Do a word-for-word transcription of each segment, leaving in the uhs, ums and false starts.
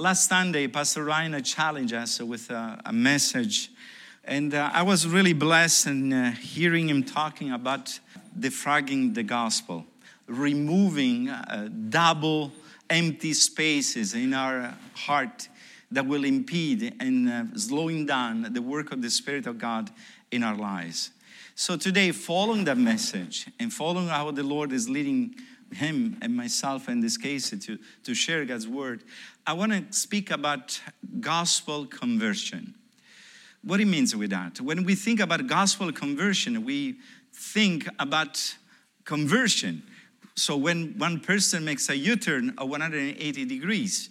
last Sunday, Pastor Ryan challenged us with a, a message. And uh, I was really blessed in uh, hearing him talking about defragging the gospel, removing uh, double empty spaces in our heart that will impede and uh, slowing down the work of the Spirit of God in our lives. So today, following that message and following how the Lord is leading him and myself in this case to, to share God's word, I want to speak about gospel conversion. What it means with that? When we think about gospel conversion, we think about conversion. So when one person makes a U-turn of one hundred eighty degrees,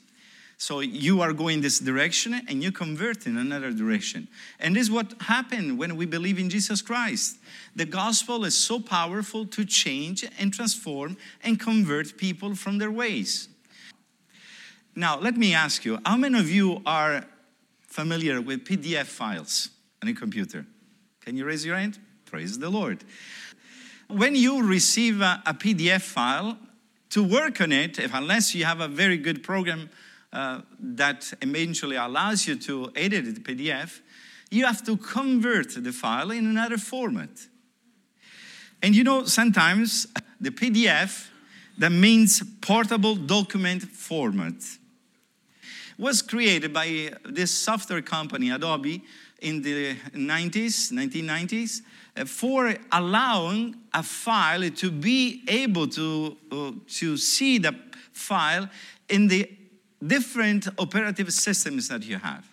so you are going this direction and you convert in another direction. And this is what happened when we believe in Jesus Christ. The gospel is so powerful to change and transform and convert people from their ways. Now, let me ask you, how many of you are familiar with P D F files on a computer? Can you raise your hand? Praise the Lord. When you receive a, a P D F file, to work on it, if, unless you have a very good program Uh, that eventually allows you to edit the P D F, you have to convert the file in another format. And you know, sometimes the P D F, that means portable document format, was created by this software company, Adobe, in the nineties, nineteen nineties, for allowing a file to be able to, uh, to see the file in the different operative systems that you have.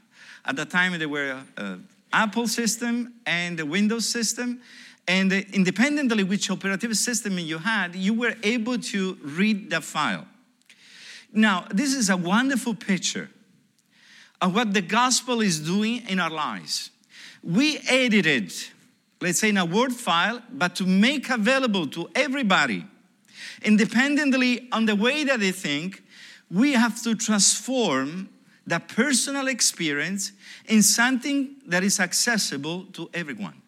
At the time, there were uh, Apple system and the Windows system. And uh, independently which operative system you had, you were able to read the file. Now, this is a wonderful picture of what the gospel is doing in our lives. We edited, let's say in a Word file, but to make available to everybody, independently on the way that they think, we have to transform that personal experience in something that is accessible to everyone.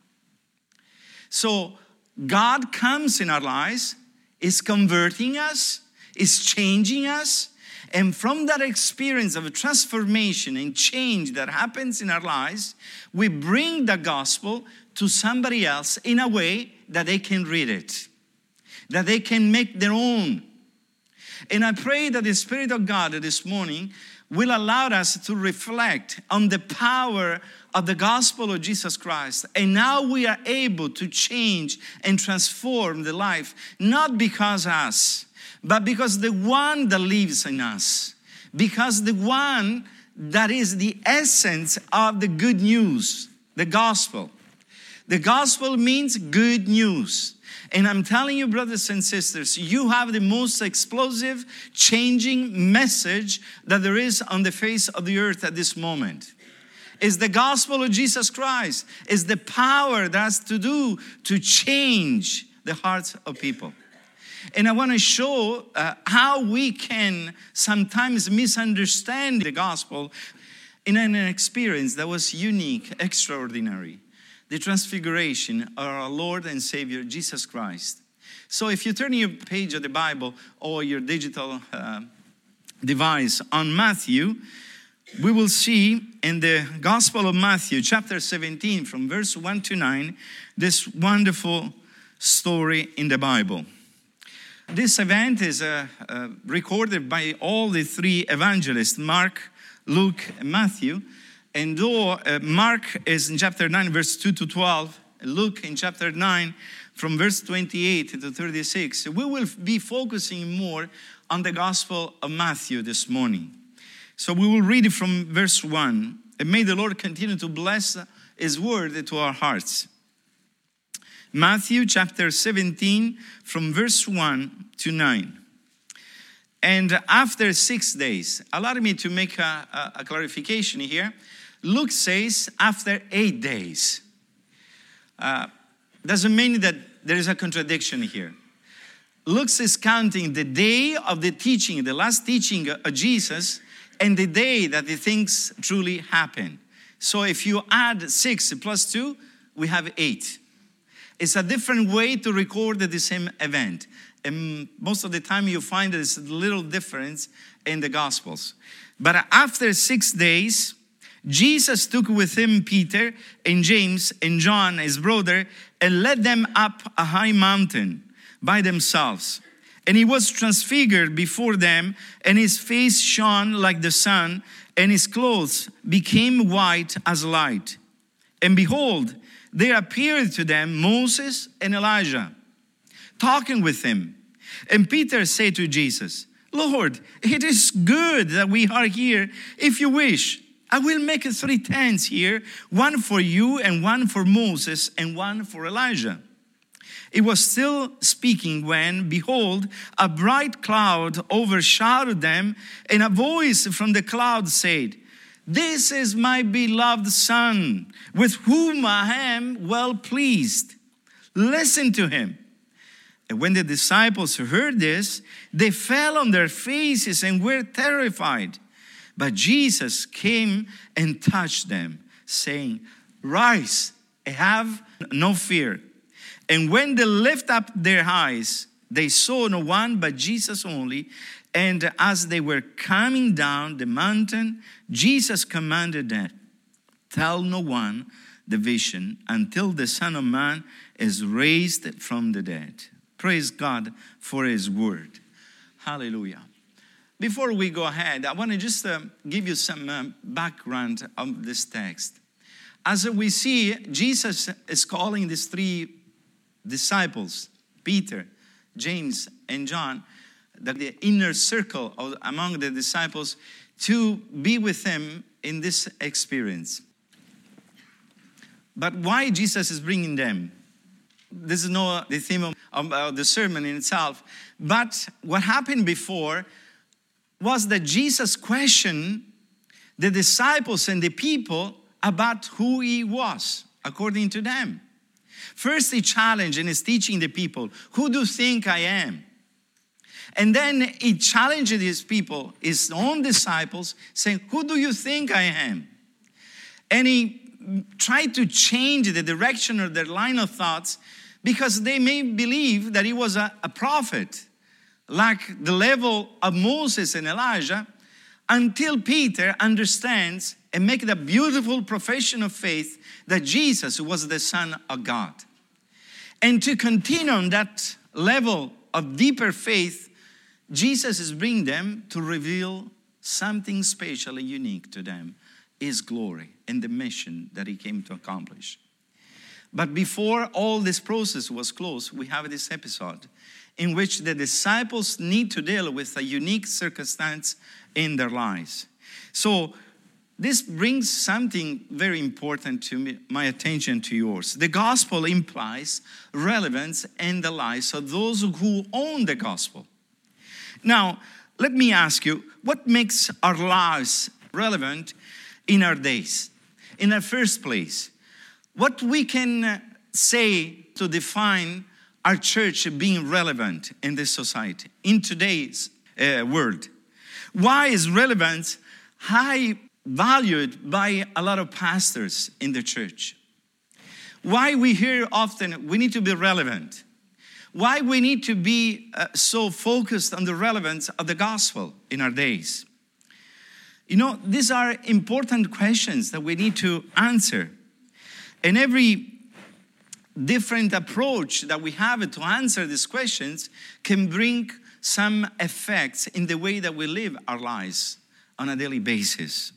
So God comes in our lives, is converting us, is changing us, and from that experience of transformation and change that happens in our lives, we bring the gospel to somebody else in a way that they can read it, that they can make their own. And I pray that the Spirit of God this morning will allow us to reflect on the power of the gospel of Jesus Christ. And now we are able to change and transform the life, not because of us, but because the one that lives in us. Because the one that is the essence of the good news, the gospel. The gospel means good news. And I'm telling you, brothers and sisters, you have the most explosive, changing message that there is on the face of the earth at this moment. It's the gospel of Jesus Christ. It's the power that has to do to change the hearts of people. And I want to show uh, how we can sometimes misunderstand the gospel in an experience that was unique, extraordinary. The transfiguration of our Lord and Savior, Jesus Christ. So if you turn your page of the Bible or your digital uh, device on Matthew, we will see in the Gospel of Matthew, chapter seventeen, from verse one to nine, this wonderful story in the Bible. This event is uh, uh, recorded by all the three evangelists, Mark, Luke, and Matthew. And though uh, Mark is in chapter nine, verse two to twelve, Luke in chapter nine, from verse twenty-eight to thirty-six, we will be focusing more on the Gospel of Matthew this morning. So we will read it from verse one. And may the Lord continue to bless His word to our hearts. Matthew chapter seventeen, from verse one to nine. And after six days, allow me to make a, a, a clarification here. Luke says after eight days. Uh, doesn't mean that there is a contradiction here. Luke is counting the day of the teaching, the last teaching of Jesus, and the day that the things truly happen. So if you add six plus two, we have eight. It's a different way to record the same event. And most of the time you find there's a little difference in the Gospels. But after six days, Jesus took with him Peter and James and John, his brother, and led them up a high mountain by themselves. And he was transfigured before them, and his face shone like the sun, and his clothes became white as light. And behold, there appeared to them Moses and Elijah, talking with him. And Peter said to Jesus, "Lord, it is good that we are here. If you wish, I will make three tents here, one for you and one for Moses and one for Elijah." He was still speaking when, behold, a bright cloud overshadowed them, and a voice from the cloud said, "This is my beloved Son, with whom I am well pleased. Listen to him." And when the disciples heard this, they fell on their faces and were terrified. But Jesus came and touched them, saying, "Rise, have no fear." And when they lift up their eyes, they saw no one but Jesus only. And as they were coming down the mountain, Jesus commanded them, "Tell no one the vision until the Son of Man is raised from the dead." Praise God for his word. Hallelujah. Before we go ahead, I want to just uh, give you some uh, background of this text. As we see, Jesus is calling these three disciples, Peter, James, and John, that the inner circle of, among the disciples, to be with him in this experience. But why Jesus is bringing them? This is not the theme of, of, of the sermon in itself. But what happened before was that Jesus questioned the disciples and the people about who he was, according to them. First, he challenged and is teaching the people, "Who do you think I am?" And then he challenged his people, his own disciples, saying, "Who do you think I am?" And he tried to change the direction of their line of thoughts, because they may believe that he was a, a prophet, like the level of Moses and Elijah, until Peter understands and makes the beautiful profession of faith that Jesus was the Son of God. And to continue on that level of deeper faith, Jesus is bringing them to reveal something special and unique to them, his glory and the mission that he came to accomplish. But before all this process was closed, we have this episode in which the disciples need to deal with a unique circumstance in their lives. So this brings something very important to me, my attention to yours. The gospel implies relevance in the lives of those who own the gospel. Now, let me ask you, what makes our lives relevant in our days? In the first place, what we can say to define our church being relevant in this society, in today's uh, world. Why is relevance high valued by a lot of pastors in the church? Why we hear often we need to be relevant? Why we need to be uh, so focused on the relevance of the gospel in our days? You know, these are important questions that we need to answer. And every different approach that we have to answer these questions can bring some effects in the way that we live our lives on a daily basis.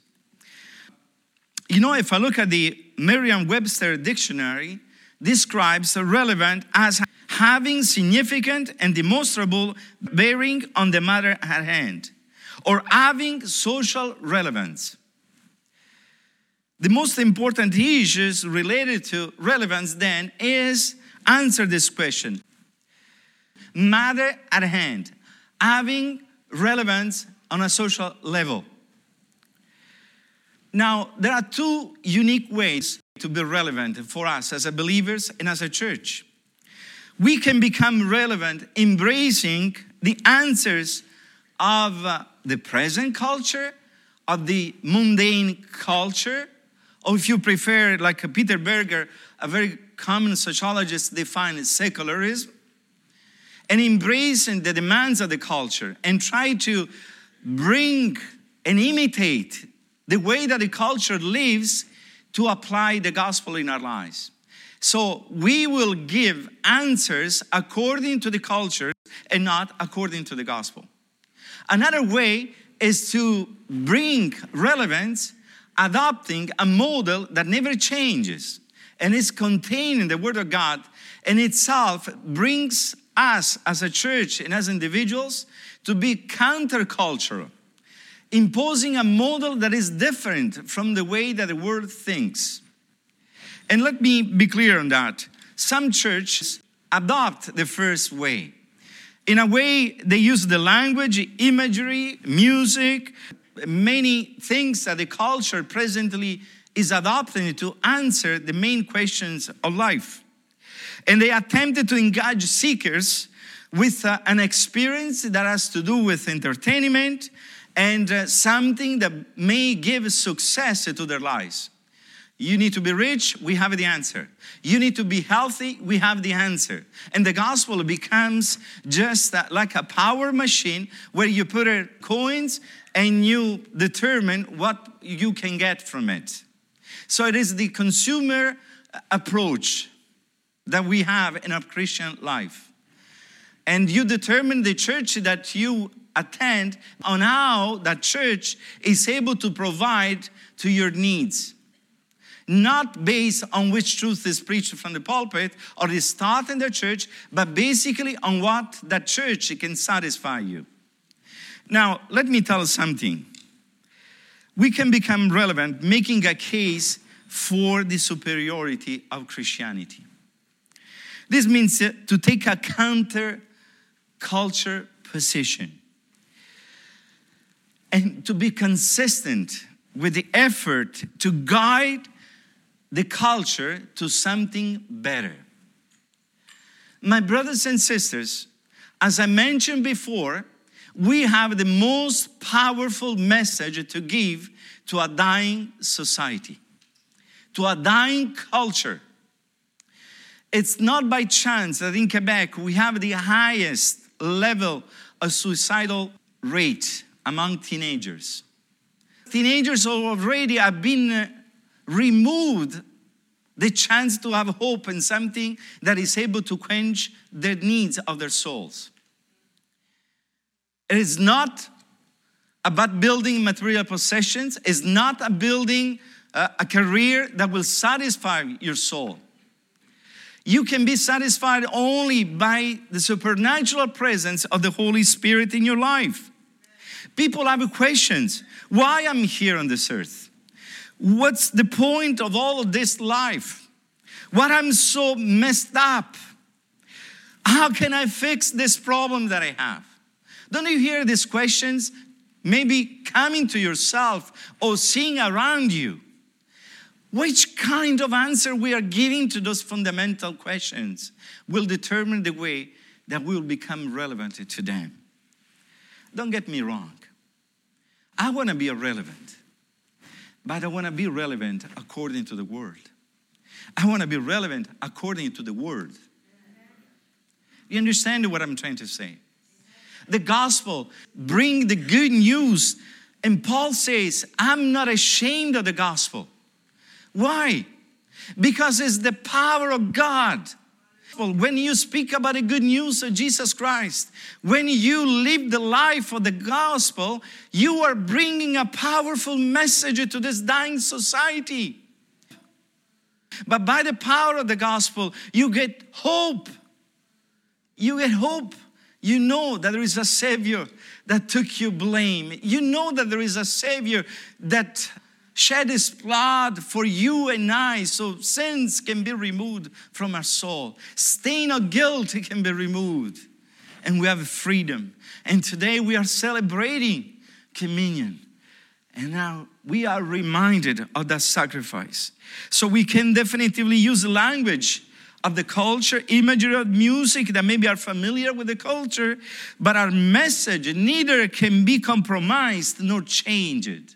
You know, if I look at the Merriam-Webster dictionary, describes relevant as having significant and demonstrable bearing on the matter at hand, or having social relevance. The most important issues related to relevance then is answer this question. Matter at hand, having relevance on a social level. Now, there are two unique ways to be relevant for us as believers and as a church. We can become relevant embracing the answers of uh, the present culture, of the mundane culture, or if you prefer, like Peter Berger, a very common sociologist, defines secularism, and embracing the demands of the culture and try to bring and imitate the way that the culture lives to apply the gospel in our lives. So we will give answers according to the culture and not according to the gospel. Another way is to bring relevance, adopting a model that never changes and is contained in the Word of God, and itself brings us as a church and as individuals to be countercultural, imposing a model that is different from the way that the world thinks. And let me be clear on that. Some churches adopt the first way. In a way, they use the language, imagery, music, many things that the culture presently is adopting to answer the main questions of life. And they attempted to engage seekers with uh, an experience that has to do with entertainment and uh, something that may give success to their lives. You need to be rich, we have the answer. You need to be healthy, we have the answer. And the gospel becomes just like a power machine where you put in coins and you determine what you can get from it. So it is the consumer approach that we have in our Christian life. And you determine the church that you attend on how that church is able to provide to your needs, not based on which truth is preached from the pulpit or is taught in the church, but basically on what that church can satisfy you. Now, let me tell you something. We can become relevant making a case for the superiority of Christianity. This means to take a counter-culture position and to be consistent with the effort to guide the culture to something better. My brothers and sisters, as I mentioned before, we have the most powerful message to give to a dying society, to a dying culture. It's not by chance that in Quebec we have the highest level of suicidal rate among teenagers. Teenagers already have been removed the chance to have hope in something that is able to quench the needs of their souls. It is not about building material possessions. It's not about building a career that will satisfy your soul. You can be satisfied only by the supernatural presence of the Holy Spirit in your life. People have questions. Why am I here on this earth? What's the point of all of this life? Why I'm so messed up? How can I fix this problem that I have? Don't you hear these questions maybe coming to yourself or seeing around you? Which kind of answer we are giving to those fundamental questions will determine the way that we will become relevant to them. Don't get me wrong. I want to be relevant. But I want to be relevant according to the Word. I want to be relevant according to the Word. You understand what I'm trying to say? The gospel brings the good news. And Paul says, I'm not ashamed of the gospel. Why? Because it's the power of God. Well, when you speak about the good news of Jesus Christ, when you live the life of the gospel, you are bringing a powerful message to this dying society. But by the power of the gospel, you get hope. You get hope. You know that there is a Savior that took your blame. You know that there is a Savior that shed his blood for you and I, so sins can be removed from our soul. Stain of guilt can be removed. And we have freedom. And today we are celebrating communion. And now we are reminded of that sacrifice. So we can definitively use the language of the culture, imagery of music that maybe are familiar with the culture, but our message neither can be compromised nor changed.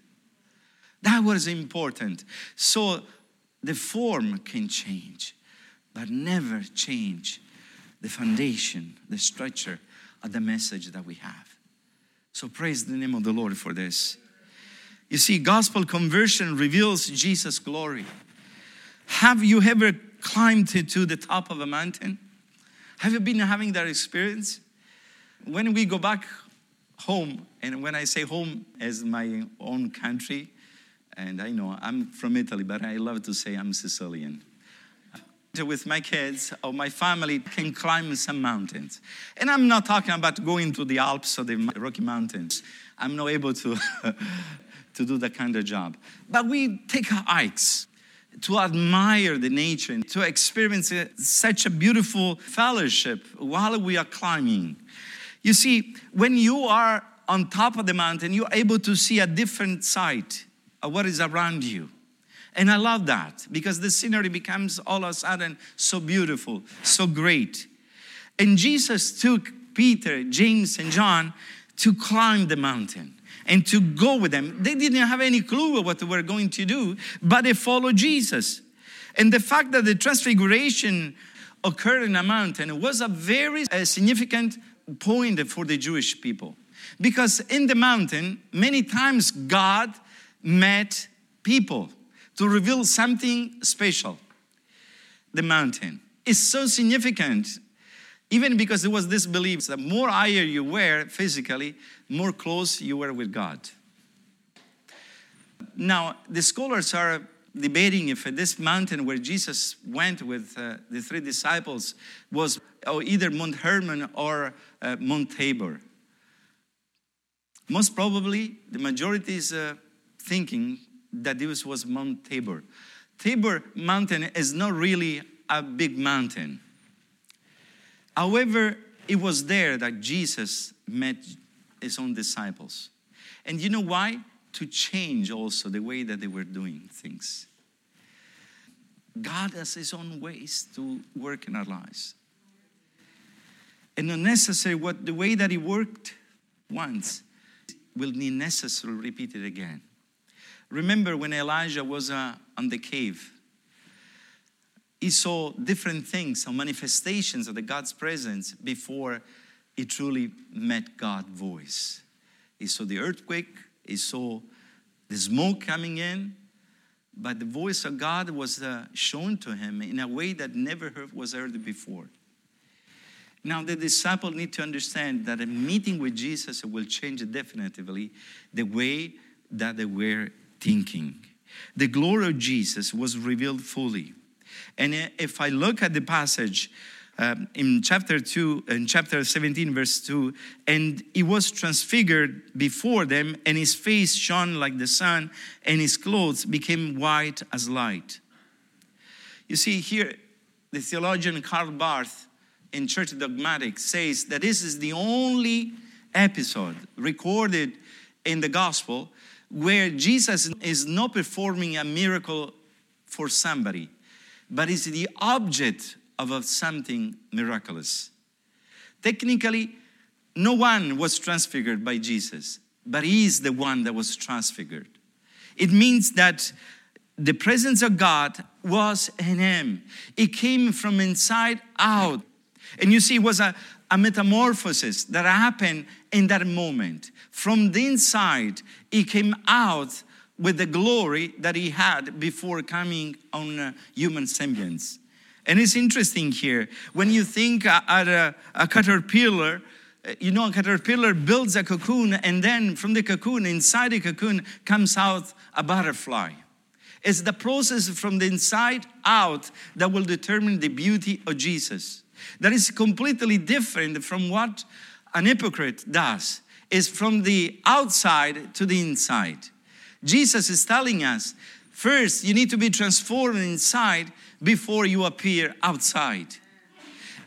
That was important. So the form can change, but never change the foundation, the structure of the message that we have. So praise the name of the Lord for this. You see, gospel conversion reveals Jesus' glory. Have you ever climbed to the top of a mountain? Have you been having that experience? When we go back home, and when I say home as my own country, and I know I'm from Italy, but I love to say I'm Sicilian. With my kids or my family can climb some mountains. And I'm not talking about going to the Alps or the Rocky Mountains. I'm not able to, to do that kind of job. But we take hikes to admire the nature and to experience such a beautiful fellowship while we are climbing. You see, when you are on top of the mountain, you're able to see a different sight of what is around you. And I love that, because the scenery becomes all of a sudden so beautiful, so great. And Jesus took Peter, James, and John to climb the mountain and to go with them. They didn't have any clue what they were going to do, but they followed Jesus. And the fact that the transfiguration occurred in a mountain was a very significant point for the Jewish people. Because in the mountain, many times God met people to reveal something special. The mountain is so significant, even because there was this belief that more higher you were physically, more close you were with God. Now, the scholars are debating if this mountain where Jesus went with uh, the three disciples was oh, either Mount Hermon or uh, Mount Tabor. Most probably, the majority is uh, thinking that this was Mount Tabor. Tabor mountain is not really a big mountain. However, it was there that Jesus met his own disciples. And you know why? To change also the way that they were doing things. God has his own ways to work in our lives. And not necessarily what the way that he worked once will be necessarily repeated again. Remember when Elijah was uh, on the cave, he saw different things, and manifestations of the God's presence before he truly met God's voice. He saw the earthquake, he saw the smoke coming in, but the voice of God was uh, shown to him in a way that never heard, was heard before. Now, the disciples need to understand that a meeting with Jesus will change definitively the way that they were thinking. The glory of Jesus was revealed fully. And if I look at the passage um, in chapter two, in chapter seventeen, verse two, and he was transfigured before them, and his face shone like the sun, and his clothes became white as light. You see, here, the theologian Karl Barth in Church Dogmatics says that this is the only episode recorded in the Gospel where Jesus is not performing a miracle for somebody, but is the object of something miraculous. Technically, no one was transfigured by Jesus, but he is the one that was transfigured. It means that the presence of God was in him. It came from inside out. And you see, it was a, a metamorphosis that happened in that moment. From the inside, he came out with the glory that he had before coming on uh, human semblance. And it's interesting here, when you think uh, at a, a caterpillar, you know, a caterpillar builds a cocoon, and then from the cocoon, inside the cocoon, comes out a butterfly. It's the process from the inside out that will determine the beauty of Jesus. That is completely different from what an hypocrite does. It's from the outside to the inside. Jesus is telling us, first, you need to be transformed inside before you appear outside.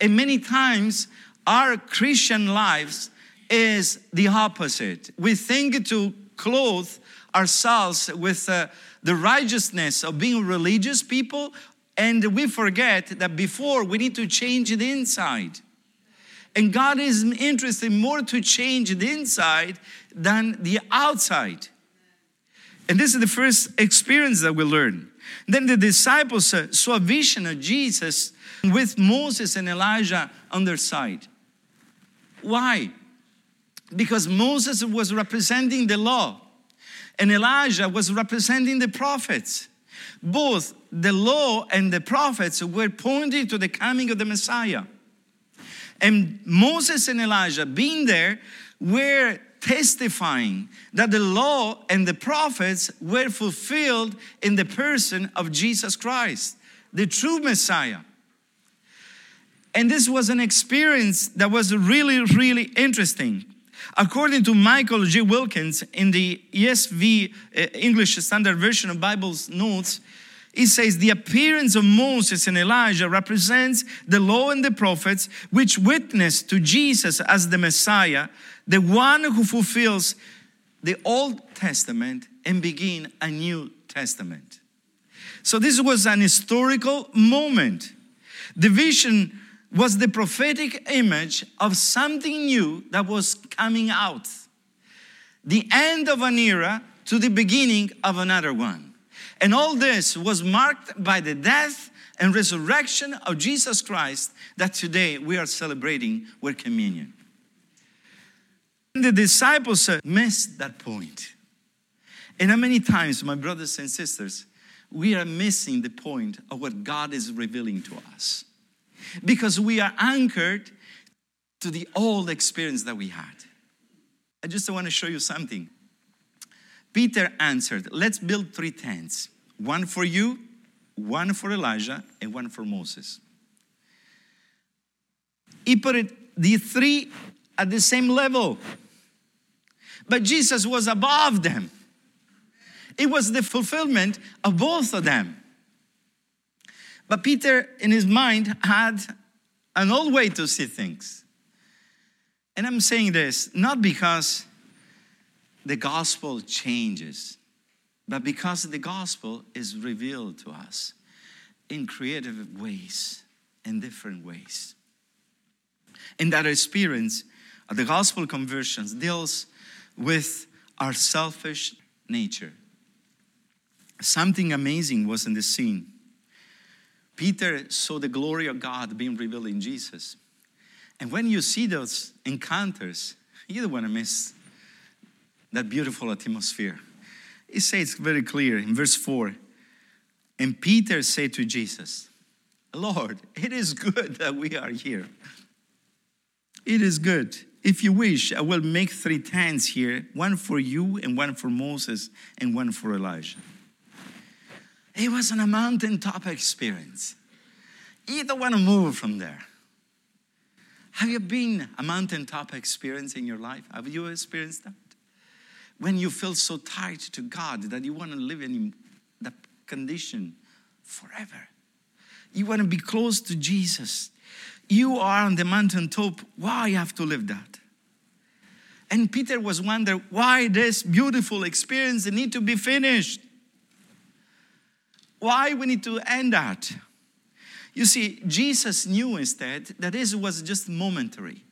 And many times, our Christian lives is the opposite. We think to clothe ourselves with uh, the righteousness of being religious people, and we forget that before we need to change the inside. And God is interested more to change the inside than the outside. And this is the first experience that we learn. Then the disciples saw a vision of Jesus with Moses and Elijah on their side. Why? Because Moses was representing the law. and Elijah was representing the prophets. Both the law and the prophets were pointing to the coming of the Messiah. And Moses and Elijah, being there, were testifying that the law and the prophets were fulfilled in the person of Jesus Christ, the true Messiah. And this was an experience that was really, really interesting. According to Michael G. Wilkins in the E S V, uh, English Standard Version of Bible's notes, it says, the appearance of Moses and Elijah represents the law and the prophets, which witness to Jesus as the Messiah, the one who fulfills the Old Testament and begin a New Testament. So this was an historical moment. The vision was the prophetic image of something new that was coming out. The end of an era to the beginning of another one. And all this was marked by the death and resurrection of Jesus Christ that today we are celebrating with communion. And the disciples missed that point. And how many times, my brothers and sisters, we are missing the point of what God is revealing to us. Because we are anchored to the old experience that we had. I just want to show you something. Peter answered, let's build three tents, one for you, one for Elijah, and one for Moses. He put it, the three at the same level, but Jesus was above them. It was the fulfillment of both of them. But Peter, in his mind, had an old way to see things. And I'm saying this, not because the gospel changes, but because the gospel is revealed to us in creative ways, in different ways. And that experience of the gospel conversions deals with our selfish nature. Something amazing was in the scene. Peter saw the glory of God being revealed in Jesus. And when you see those encounters, you don't want to miss that beautiful atmosphere. It says very clear in verse four, and Peter said to Jesus, Lord, it is good that we are here. It is good. If you wish, I will make three tents here, one for you and one for Moses and one for Elijah. It was on a mountaintop experience. You don't want to move from there. Have you been a mountaintop experience in your life? Have you experienced that? When you feel so tied to God that you want to live in that condition forever. You want to be close to Jesus. You are on the mountaintop. Why you have to live that? And Peter was wondering why this beautiful experience need to be finished. Why we need to end that. You see, Jesus knew instead that this was just momentary.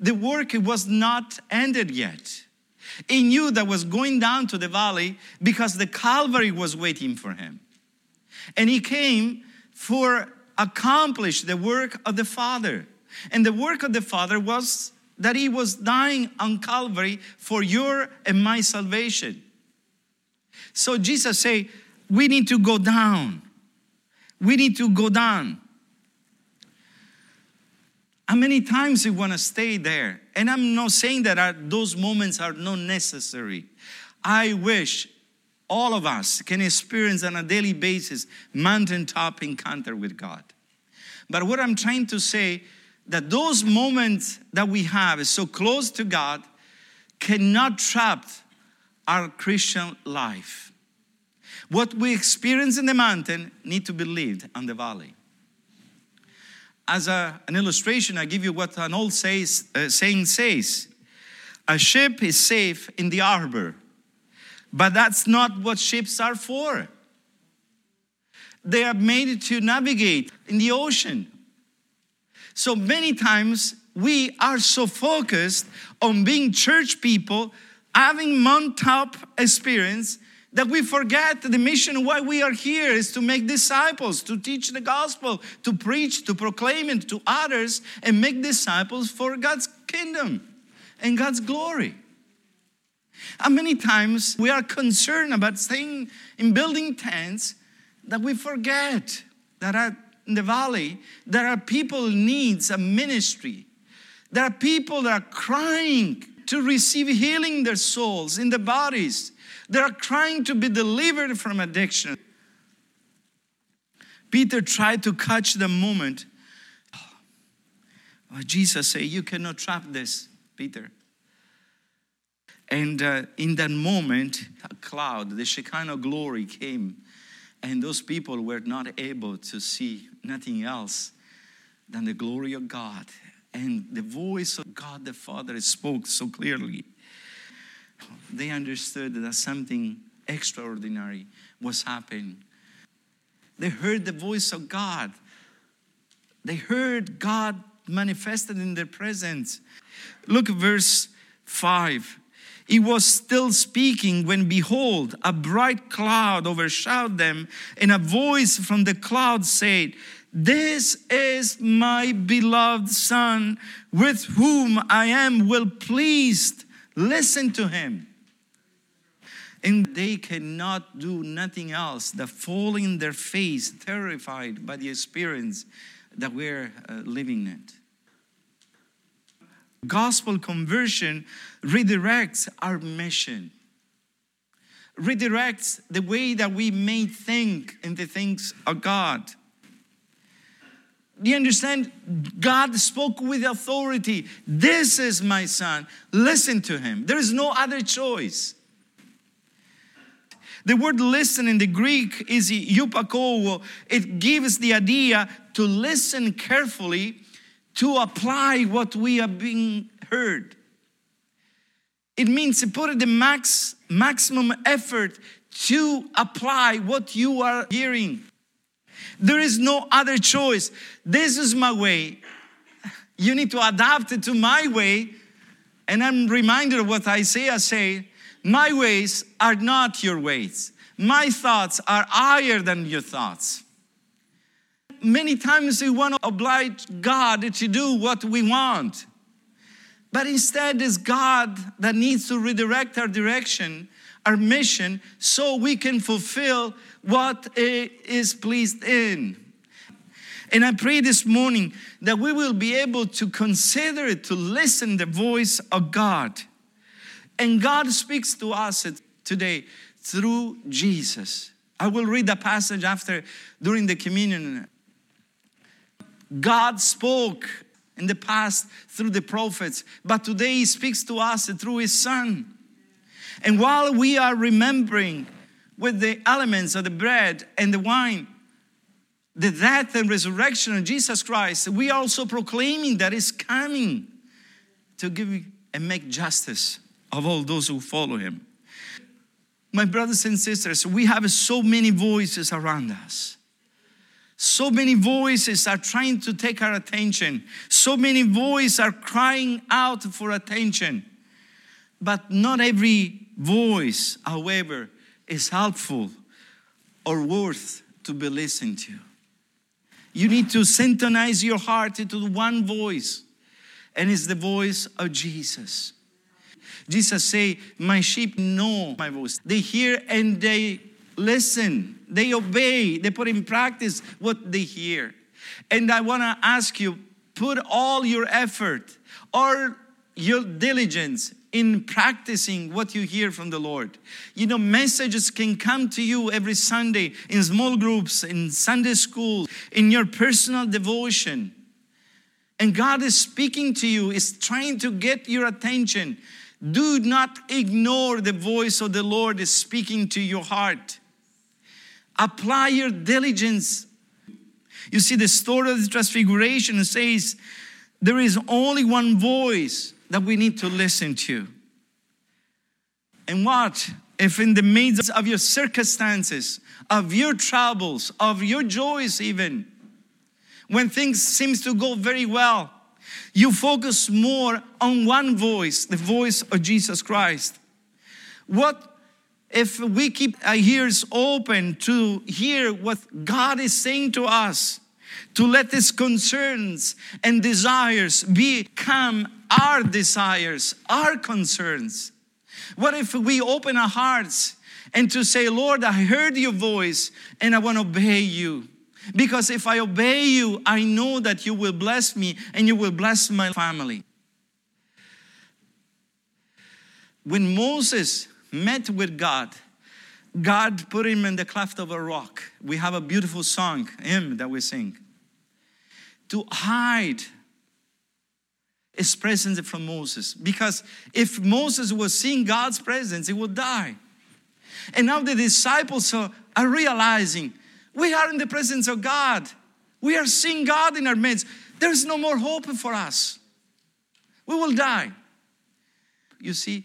The work was not ended yet. He knew that was going down to the valley because the Calvary was waiting for him. And he came for accomplish the work of the Father. And the work of the Father was that he was dying on Calvary for your and my salvation. So Jesus said, we need to go down. We need to go down. How many times you want to stay there? And I'm not saying that those moments are not necessary. I wish all of us can experience on a daily basis mountaintop encounter with God. But what I'm trying to say, that those moments that we have so close to God cannot trap our Christian life. What we experience in the mountain need to be lived on the valley. As a, an illustration, I give you what an old says, uh, saying says. A ship is safe in the harbor, but that's not what ships are for. They are made to navigate in the ocean. So many times we are so focused on being church people, having mountaintop experience, that we forget the mission why we are here is to make disciples, to teach the gospel, to preach, to proclaim it to others, and make disciples for God's kingdom and God's glory. How many times we are concerned about staying in building tents that we forget that are in the valley, there are people needs a ministry. There are people that are crying to receive healing in their souls, in their bodies. They are crying to be delivered from addiction. Peter tried to catch the moment. Oh, Jesus said, you cannot trap this, Peter. And uh, in that moment, a cloud, the Shekinah glory came. And those people were not able to see nothing else than the glory of God. And the voice of God the Father spoke so clearly. They understood that something extraordinary was happening. They heard the voice of God. They heard God manifested in their presence. Look at verse five. He was still speaking when, behold, a bright cloud overshadowed them, and a voice from the cloud said, "This is my beloved Son, with whom I am well pleased. Listen to him." And they cannot do nothing else than fall in their face, terrified by the experience that we're uh, living it. Gospel conversion redirects our mission. Redirects the way that we may think in the things of God. Do you understand? God spoke with authority. This is my Son. Listen to him. There is no other choice. The word listen in the Greek is eupakouo. It gives the idea to listen carefully, to apply what we have been heard. It means to put the max, maximum effort to apply what you are hearing. There is no other choice. This is my way. You need to adapt it to my way. And I'm reminded of what Isaiah said. My ways are not your ways. My thoughts are higher than your thoughts. Many times we want to oblige God to do what we want. But instead it's God that needs to redirect our direction, our mission, so we can fulfill what it is pleased in. And I pray this morning that we will be able to consider to listen the voice of God. And God speaks to us today through Jesus. I will read the passage after, during the communion. God spoke in the past through the prophets, but today he speaks to us through his Son. And while we are remembering with the elements of the bread and the wine, the death and resurrection of Jesus Christ, we are also proclaiming that he's coming to give and make justice of all those who follow him. My brothers and sisters, we have so many voices around us. So many voices are trying to take our attention. So many voices are crying out for attention. But not every voice, however, is helpful or worth to be listened to. You need to synchronize your heart into one voice, and it's the voice of Jesus. Jesus said, "My sheep know my voice. They hear and they listen." They obey. They put in practice what they hear. And I want to ask you, put all your effort or your diligence in practicing what you hear from the Lord. You know, messages can come to you every Sunday in small groups, in Sunday school, in your personal devotion. And God is speaking to you, is trying to get your attention. Do not ignore the voice of the Lord is speaking to your heart. Apply your diligence. You see, the story of the Transfiguration says there is only one voice that we need to listen to. And what if in the midst of your circumstances, of your troubles, of your joys even, when things seem to go very well, you focus more on one voice, the voice of Jesus Christ? What if we keep our ears open to hear what God is saying to us, to let his concerns and desires become our desires, our concerns, What if we open our hearts and to say, Lord, I heard your voice and I want to obey you. Because if I obey you, I know that you will bless me and you will bless my family. When Moses met with God, God put him in the cleft of a rock. We have a beautiful song, hymn that we sing. To hide his presence from Moses. Because if Moses was seeing God's presence, he would die. And now the disciples are, are realizing, we are in the presence of God. We are seeing God in our midst. There is no more hope for us. We will die. You see,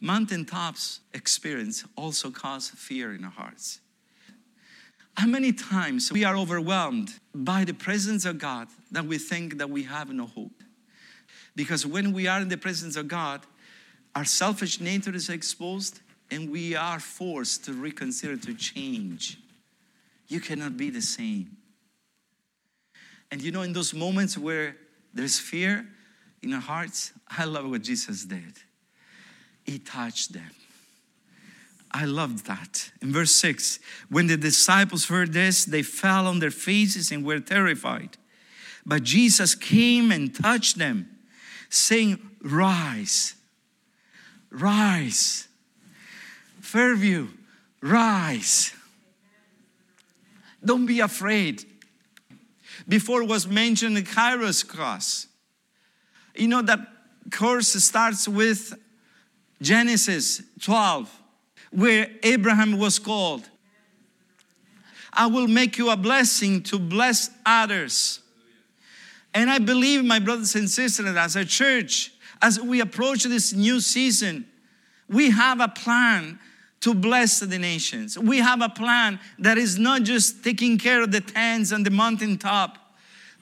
mountaintops experience also cause fear in our hearts. How many times we are overwhelmed by the presence of God that we think that we have no hope? Because when we are in the presence of God, our selfish nature is exposed and we are forced to reconsider, to change. You cannot be the same. And you know, in those moments where there's fear in our hearts, I love what Jesus did. He touched them. I loved that. In verse six, when the disciples heard this, they fell on their faces and were terrified. But Jesus came and touched them, saying, Rise, rise. Fairview, rise. Don't be afraid. Before it was mentioned the Kairos cross. You know that course starts with Genesis twelve, where Abraham was called. I will make you a blessing to bless others. And I believe, my brothers and sisters, as a church, as we approach this new season, we have a plan to bless the nations. We have a plan that is not just taking care of the tents on the mountaintop,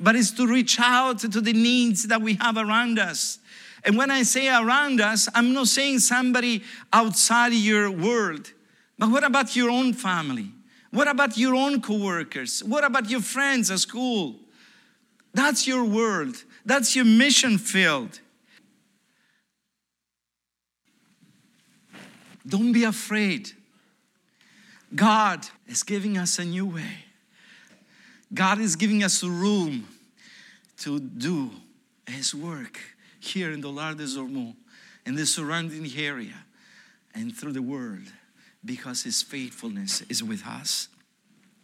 but is to reach out to the needs that we have around us. And when I say around us, I'm not saying somebody outside your world. But what about your own family? What about your own coworkers? What about your friends at school? That's your world. That's your mission field. Don't be afraid. God is giving us a new way. God is giving us room to do His work here in the Lardes or more, in the surrounding area, and through the world, because His faithfulness is with us.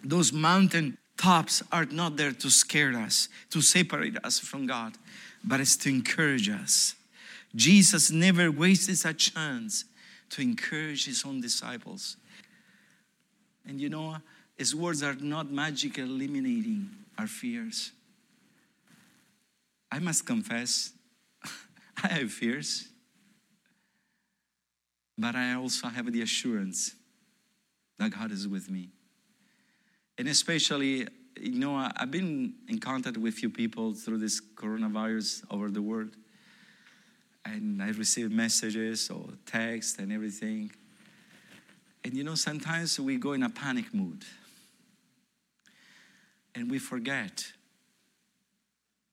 Those mountain tops are not there to scare us, to separate us from God, but it's to encourage us. Jesus never wastes a chance to encourage His own disciples. And you know, His words are not magic eliminating our fears. I must confess, I have fears, but I also have the assurance that God is with me. And especially, you know, I've been in contact with a few people through this coronavirus over the world, and I received messages or texts and everything. And you know, sometimes we go in a panic mood, and we forget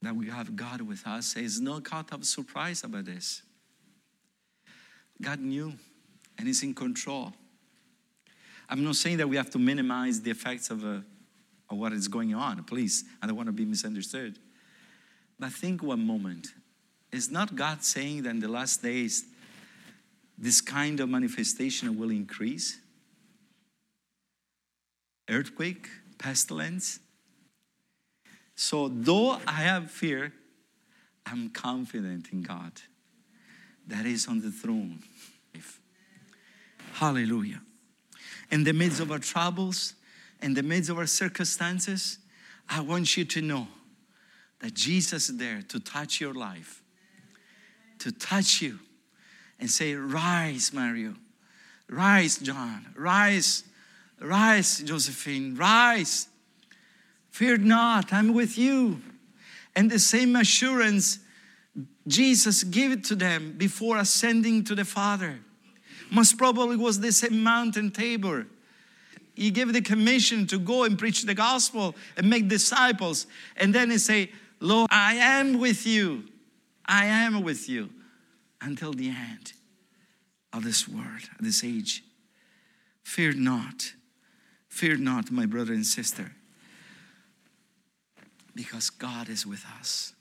that we have God with us. He's not caught up surprised about this. God knew, and He's in control. I'm not saying that we have to minimize the effects of, uh, of what is going on. Please, I don't want to be misunderstood. But think one moment. Is not God saying that in the last days, this kind of manifestation will increase? Earthquake, pestilence. So though I have fear, I'm confident in God that is on the throne. Hallelujah. In the midst of our troubles, in the midst of our circumstances, I want you to know that Jesus is there to touch your life, to touch you and say, Rise, Mario. Rise, John. Rise, rise, Josephine. Rise. Fear not, I'm with you. And the same assurance Jesus gave it to them before ascending to the Father. Most probably was the same Mount Tabor. He gave the commission to go and preach the gospel and make disciples. And then He said, Lord, I am with you. I am with you until the end. of this world, of this age. Fear not. Fear not, my brother and sister, because God is with us.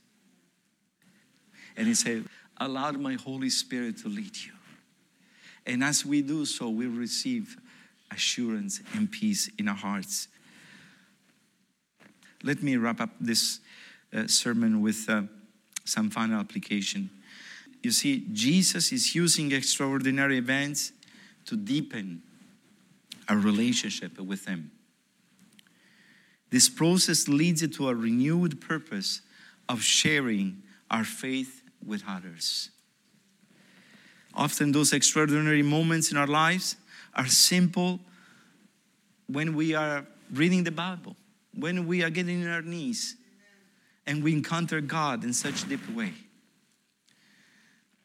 And he said, allow my Holy Spirit to lead you. And as we do so, we receive assurance and peace in our hearts. Let me wrap up this uh, sermon with uh, some final application. You see, Jesus is using extraordinary events to deepen our relationship with him. This process leads to a renewed purpose of sharing our faith with others. Often those extraordinary moments in our lives are simple when we are reading the Bible, when we are getting on our knees and we encounter God in such a deep way.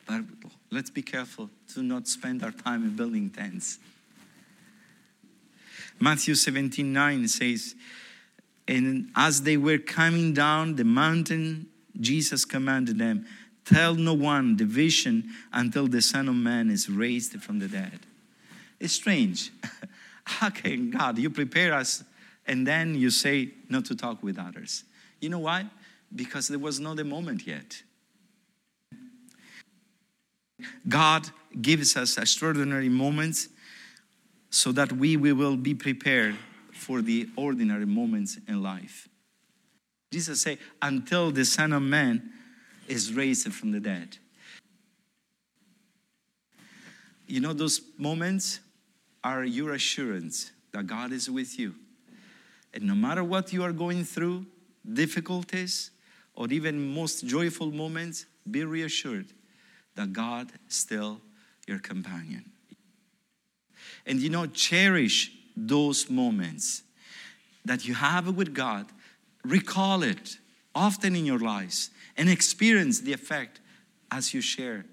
But let's be careful to not spend our time in building tents. Matthew seventeen nine says, and as they were coming down the mountain, Jesus commanded them, tell no one the vision until the Son of Man is raised from the dead. It's strange. How can God, you prepare us, and then you say not to talk with others? You know why? Because there was not a moment yet. God gives us extraordinary moments so that we, we will be prepared for the ordinary moments in life. Jesus said, until the Son of Man is raised from the dead. You know, those moments are your assurance that God is with you. And no matter what you are going through, difficulties, or even most joyful moments, be reassured that God is still your companion. And you know, cherish those moments that you have with God. Recall it often in your lives and experience the effect as you share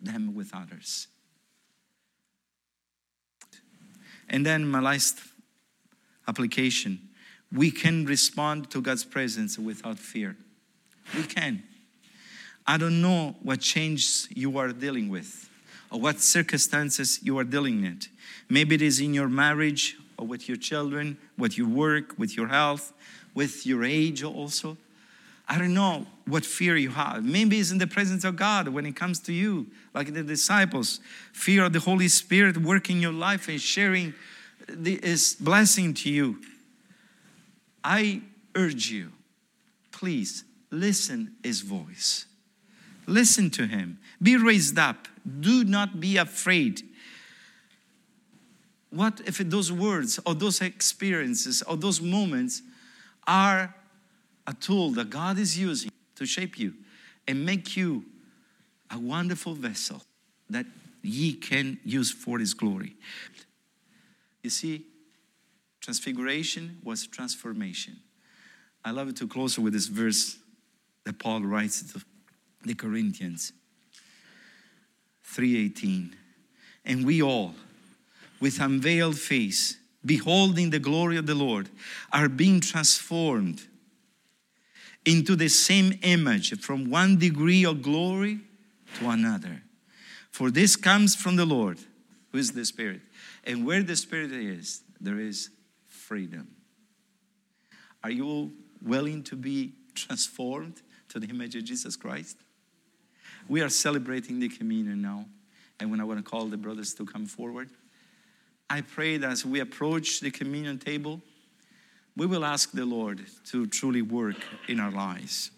them with others. And then my last application, we can respond to God's presence without fear. We can. I don't know what changes you are dealing with or what circumstances you are dealing with. Maybe it is in your marriage or with your children, with your work, with your health, with your age also. I don't know what fear you have. Maybe it's in the presence of God when it comes to you, like the disciples. Fear of the Holy Spirit working your life and sharing His blessing to you. I urge you, please listen His voice. Listen to Him. Be raised up. Do not be afraid. What if those words or those experiences or those moments are a tool that God is using to shape you and make you a wonderful vessel that ye can use for His glory? You see, transfiguration was transformation. I love to close with this verse that Paul writes to the Corinthians, three eighteen. And we all, with unveiled face, beholding the glory of the Lord, are being transformed into the same image from one degree of glory to another. For this comes from the Lord, who is the Spirit. And where the Spirit is, there is freedom. Are you willing to be transformed to the image of Jesus Christ? We are celebrating the communion now. And when I want to call the brothers to come forward, I pray that as we approach the communion table, we will ask the Lord to truly work in our lives.